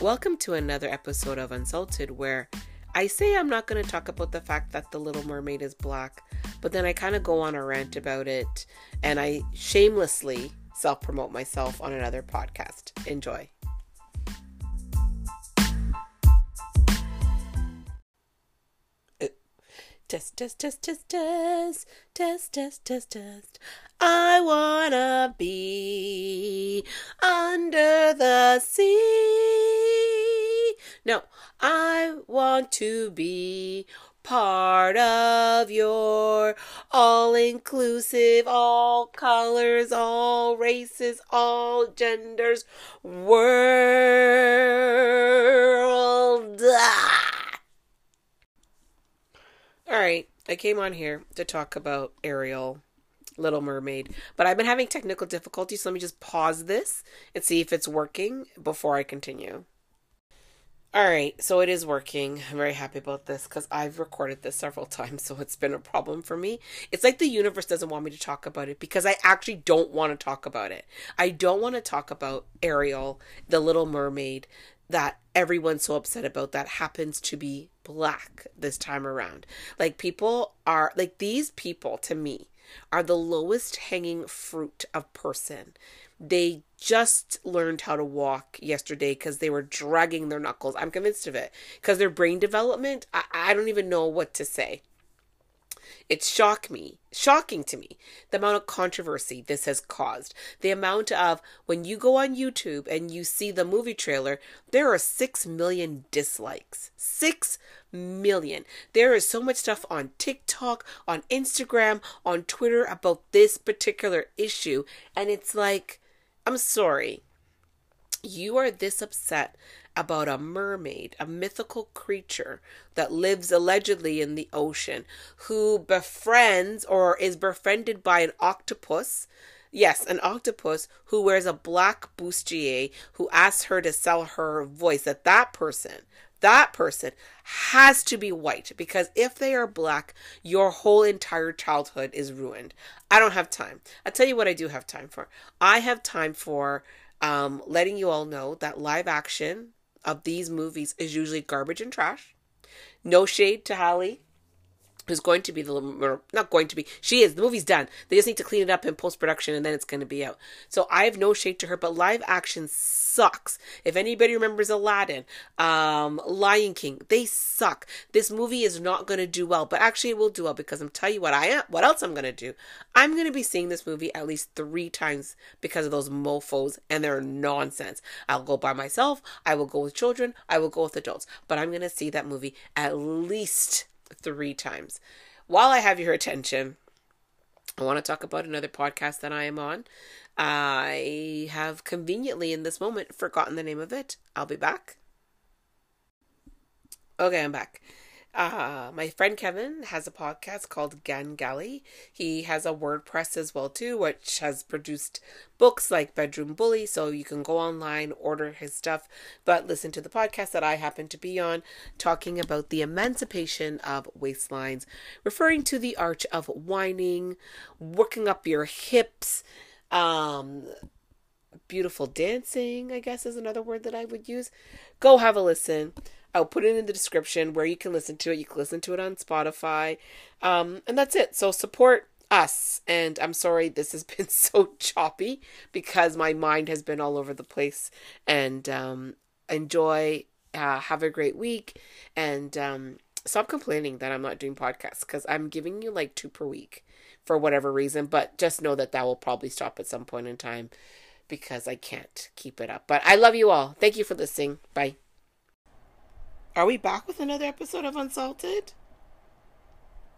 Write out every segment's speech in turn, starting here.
Welcome to another episode of Unsalted, where I say I'm not going to talk about the fact that The Little Mermaid is black, but then I kind of go on a rant about it, and I shamelessly self-promote myself on another podcast. Enjoy. Test. I wanna be under the sea. No, I want to be part of your all-inclusive, all colors, all races, all genders world. All right, I came on here to talk about Ariel, Little Mermaid, but I've been having technical difficulties, so let me just pause this and see if it's working before I continue. All right, so it is working. I'm very happy about this because I've recorded this several times, so it's been a problem for me. It's like the universe doesn't want me to talk about it because I actually don't want to talk about it. I don't want to talk about Ariel, the Little Mermaid, that everyone's so upset about that happens to be black this time around. Like, people are, like, these people to me are the lowest hanging fruit of person. They just learned how to walk yesterday because they were dragging their knuckles. I'm convinced of it because their brain development, I don't even know what to say. It's shocking to me, the amount of controversy this has caused. The amount of, when you go on YouTube and you see the movie trailer, there are 6 million dislikes. 6 million. There is so much stuff on TikTok, on Instagram, on Twitter about this particular issue. And it's like, I'm sorry, you are this upset about a mermaid, a mythical creature that lives allegedly in the ocean, who befriends or is befriended by an octopus. Yes, an octopus who wears a black bustier, who asks her to sell her voice, that person has to be white, because if they are black, your whole entire childhood is ruined. I don't have time. I'll tell you what I do have time for. I have time for letting you all know that live action of these movies is usually garbage and trash. No shade to Hallie, who's going to be she is. The movie's done. They just need to clean it up in post-production, and then it's going to be out. So I have no shade to her, but live action sucks. If anybody remembers Aladdin, Lion King, they suck. This movie is not going to do well, but actually it will do well, because I'm telling you what else I'm going to do. I'm going to be seeing this movie at least 3 times because of those mofos and their nonsense. I'll go by myself. I will go with children. I will go with adults, but I'm going to see that movie at least 3 times. While I have your attention, I want to talk about another podcast that I am on. I have conveniently in this moment forgotten the name of it. I'll be back. Okay, I'm back. My friend Kevin has a podcast called Gangalee. He has a WordPress as well too, which has produced books like Bedroom Bully, so you can go online, order his stuff, but listen to the podcast that I happen to be on, talking about the emancipation of waistlines, referring to the art of whining, working up your hips, beautiful dancing, I guess is another word that I would use. Go have a listen. I'll put it in the description where you can listen to it. You can listen to it on Spotify. And that's it. So support us. And I'm sorry this has been so choppy because my mind has been all over the place. And enjoy. Have a great week. And stop complaining that I'm not doing podcasts, because I'm giving you like 2 per week for whatever reason. But just know that will probably stop at some point in time because I can't keep it up. But I love you all. Thank you for listening. Bye. Are we back with another episode of Unsalted?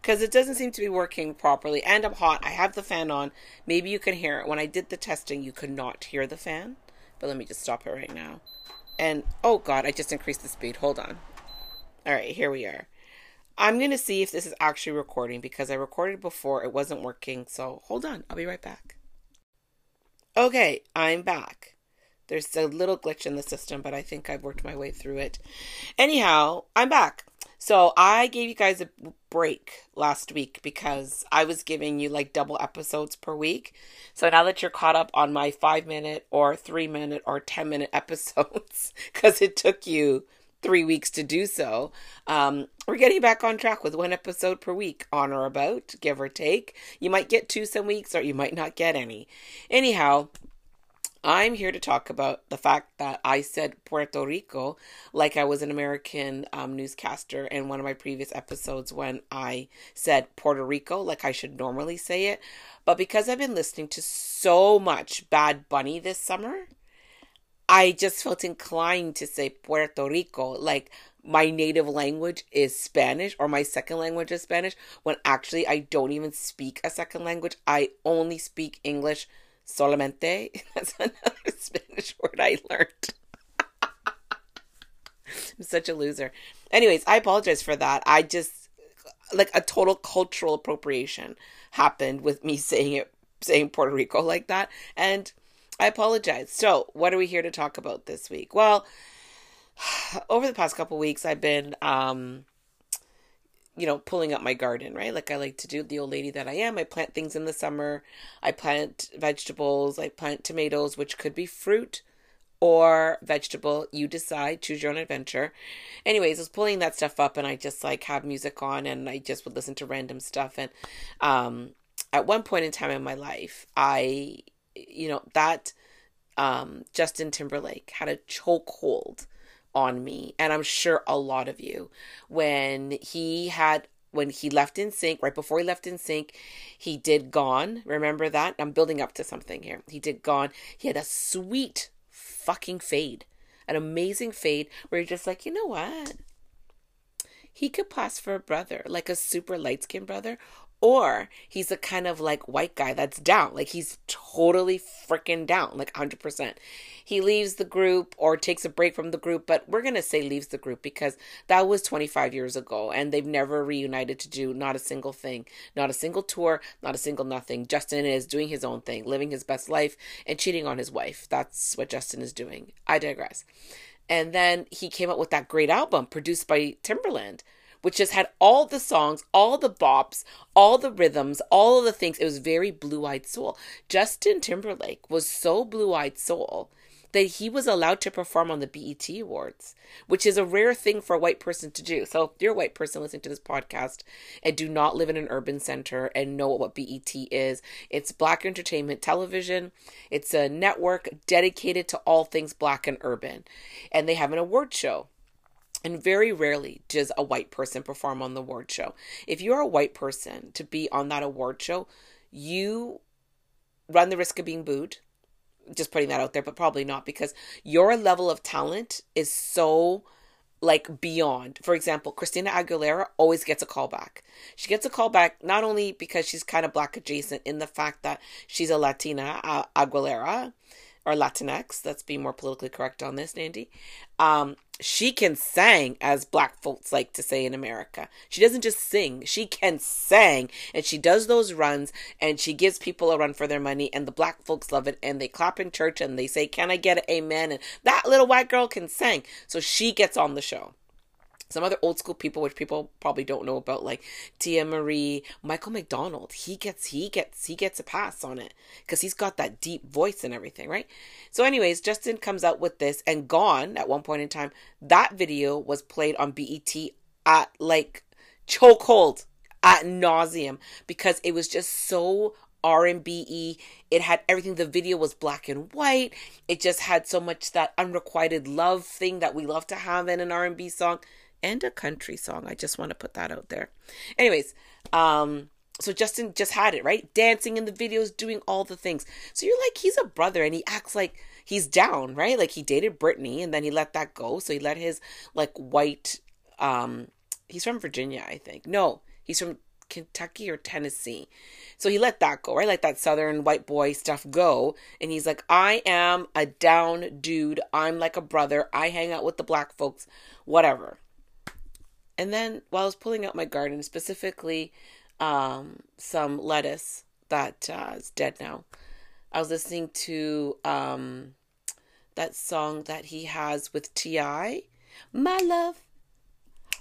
Because it doesn't seem to be working properly. And I'm hot. I have the fan on. Maybe you can hear it. When I did the testing, you could not hear the fan. But let me just stop it right now. And, oh God, I just increased the speed. Hold on. All right, here we are. I'm going to see if this is actually recording, because I recorded before. It wasn't working. So, hold on. I'll be right back. Okay, I'm back. There's a little glitch in the system, but I think I've worked my way through it. Anyhow, I'm back. So I gave you guys a break last week because I was giving you like double episodes per week. So now that you're caught up on my 5-minute or 3-minute or 10-minute episodes, because it took you 3 weeks to do so, we're getting back on track with one episode per week, on or about, give or take. You might get two some weeks, or you might not get any. Anyhow, I'm here to talk about the fact that I said Puerto Rico like I was an American newscaster in one of my previous episodes when I said Puerto Rico like I should normally say it. But because I've been listening to so much Bad Bunny this summer, I just felt inclined to say Puerto Rico, like my native language is Spanish or my second language is Spanish, when actually I don't even speak a second language. I only speak English. Solamente, that's another Spanish word I learned. I'm such a loser. Anyways, I apologize for that. I just, like, a total cultural appropriation happened with me saying Puerto Rico like that. And I apologize. So what are we here to talk about this week? Well, over the past couple weeks, I've been, pulling up my garden, right? Like I like to do, the old lady that I am. I plant things in the summer. I plant vegetables. I plant tomatoes, which could be fruit or vegetable. You decide, choose your own adventure. Anyways, I was pulling that stuff up and I just like have music on and I just would listen to random stuff. And at one point in time in my life, I Justin Timberlake had a chokehold on me, and I'm sure a lot of you, when he left NSYNC, right before he left NSYNC, he did Gone. Remember that? I'm building up to something here. He did Gone. He had a sweet fucking fade, an amazing fade where you're just like, you know what? He could pass for a brother, like a super light-skinned brother, or he's a kind of like white guy that's down. Like he's totally freaking down, like 100%. He leaves the group or takes a break from the group, but we're going to say leaves the group because that was 25 years ago and they've never reunited to do not a single thing, not a single tour, not a single nothing. Justin is doing his own thing, living his best life and cheating on his wife. That's what Justin is doing. I digress. And then he came out with that great album produced by Timbaland, which just had all the songs, all the bops, all the rhythms, all of the things. It was very blue-eyed soul. Justin Timberlake was so blue-eyed soul that he was allowed to perform on the BET Awards, which is a rare thing for a white person to do. So if you're a white person listening to this podcast and do not live in an urban center and know what BET is, it's Black Entertainment Television. It's a network dedicated to all things Black and urban. And they have an award show. And very rarely does a white person perform on the award show. If you're a white person to be on that award show, you run the risk of being booed. Just putting that out there, but probably not, because your level of talent is so like beyond. For example, Christina Aguilera always gets a callback. She gets a callback not only because she's kind of Black adjacent in the fact that she's a Latina Aguilera, or Latinx, let's be more politically correct on this, Nandy. She can sang, as Black folks like to say in America. She doesn't just sing, she can sang, and she does those runs, and she gives people a run for their money, and the Black folks love it, and they clap in church, and they say, can I get an amen? And that little white girl can sang, so she gets on the show. Some other old school people, which people probably don't know about, like Tia Marie, Michael McDonald, he gets a pass on it because he's got that deep voice and everything, right? So anyways, Justin comes out with this and Gone at one point in time, that video was played on BET at like chokehold at nauseum because it was just so R&B-y. It had everything. The video was black and white. It just had so much that unrequited love thing that we love to have in an R&B song. And a country song. I just want to put that out there. Anyways, so Justin just had it, right? Dancing in the videos, doing all the things. So you're like, he's a brother and he acts like he's down, right? Like he dated Britney and then he let that go. So he let his like white, he's from Virginia, I think. No, he's from Kentucky or Tennessee. So he let that go, right? Like that Southern white boy stuff go. And he's like, I am a down dude. I'm like a brother. I hang out with the Black folks, whatever. And then while I was pulling out my garden, specifically some lettuce that is dead now, I was listening to that song that he has with T.I., My Love,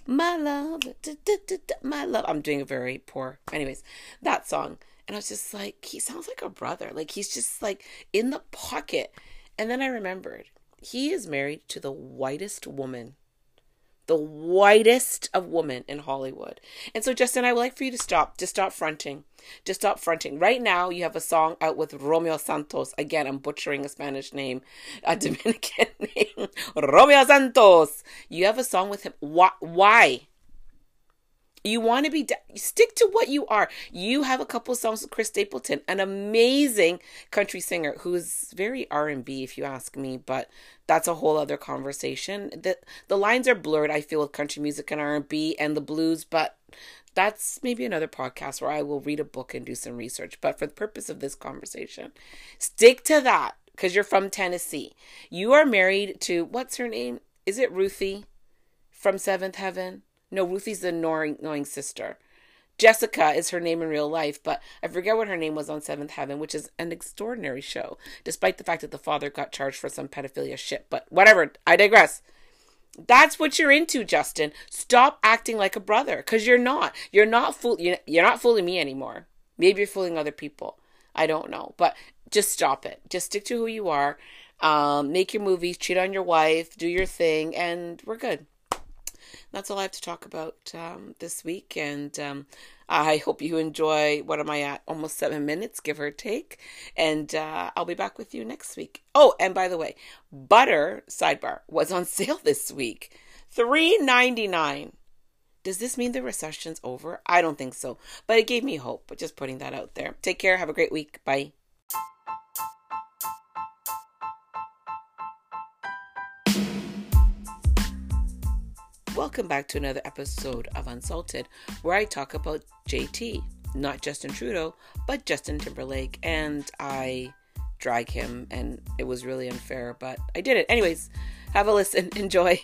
My love, da, da, da, da, my love. I'm doing a very poor, anyways, that song. And I was just like, he sounds like a brother. Like, he's just like in the pocket. And then I remembered he is married to the whitest woman, the whitest of women in Hollywood. And so, Justin, I would like for you to stop. Just stop fronting. Just stop fronting. Right now, you have a song out with Romeo Santos. Again, I'm butchering a Spanish name, a Dominican name. Romeo Santos. You have a song with him. Why? You want to be... Stick to what you are. You have a couple of songs with Chris Stapleton, an amazing country singer who is very R&B, if you ask me, but that's a whole other conversation. The lines are blurred, I feel, with country music and R&B and the blues, but that's maybe another podcast where I will read a book and do some research. But for the purpose of this conversation, stick to that, because you're from Tennessee. You are married to... What's her name? Is it Ruthie from Seventh Heaven? No, Ruthie's the annoying sister. Jessica is her name in real life, but I forget what her name was on Seventh Heaven, which is an extraordinary show, despite the fact that the father got charged for some pedophilia shit. But whatever, I digress. That's what you're into, Justin. Stop acting like a brother, because you're not. You're not fooling me anymore. Maybe you're fooling other people. I don't know, but just stop it. Just stick to who you are. Make your movies, cheat on your wife, do your thing, and we're good. That's all I have to talk about this week, and I hope you enjoy. What am I at? Almost 7 minutes, give or take, and I'll be back with you next week. Oh, and by the way, butter, sidebar, was on sale this week, $3.99. Does this mean the recession's over? I don't think so, but it gave me hope, but just putting that out there. Take care. Have a great week. Bye. Welcome back to another episode of Unsalted, where I talk about JT, not Justin Trudeau, but Justin Timberlake, and I drag him, and it was really unfair, but I did it. Anyways, have a listen. Enjoy.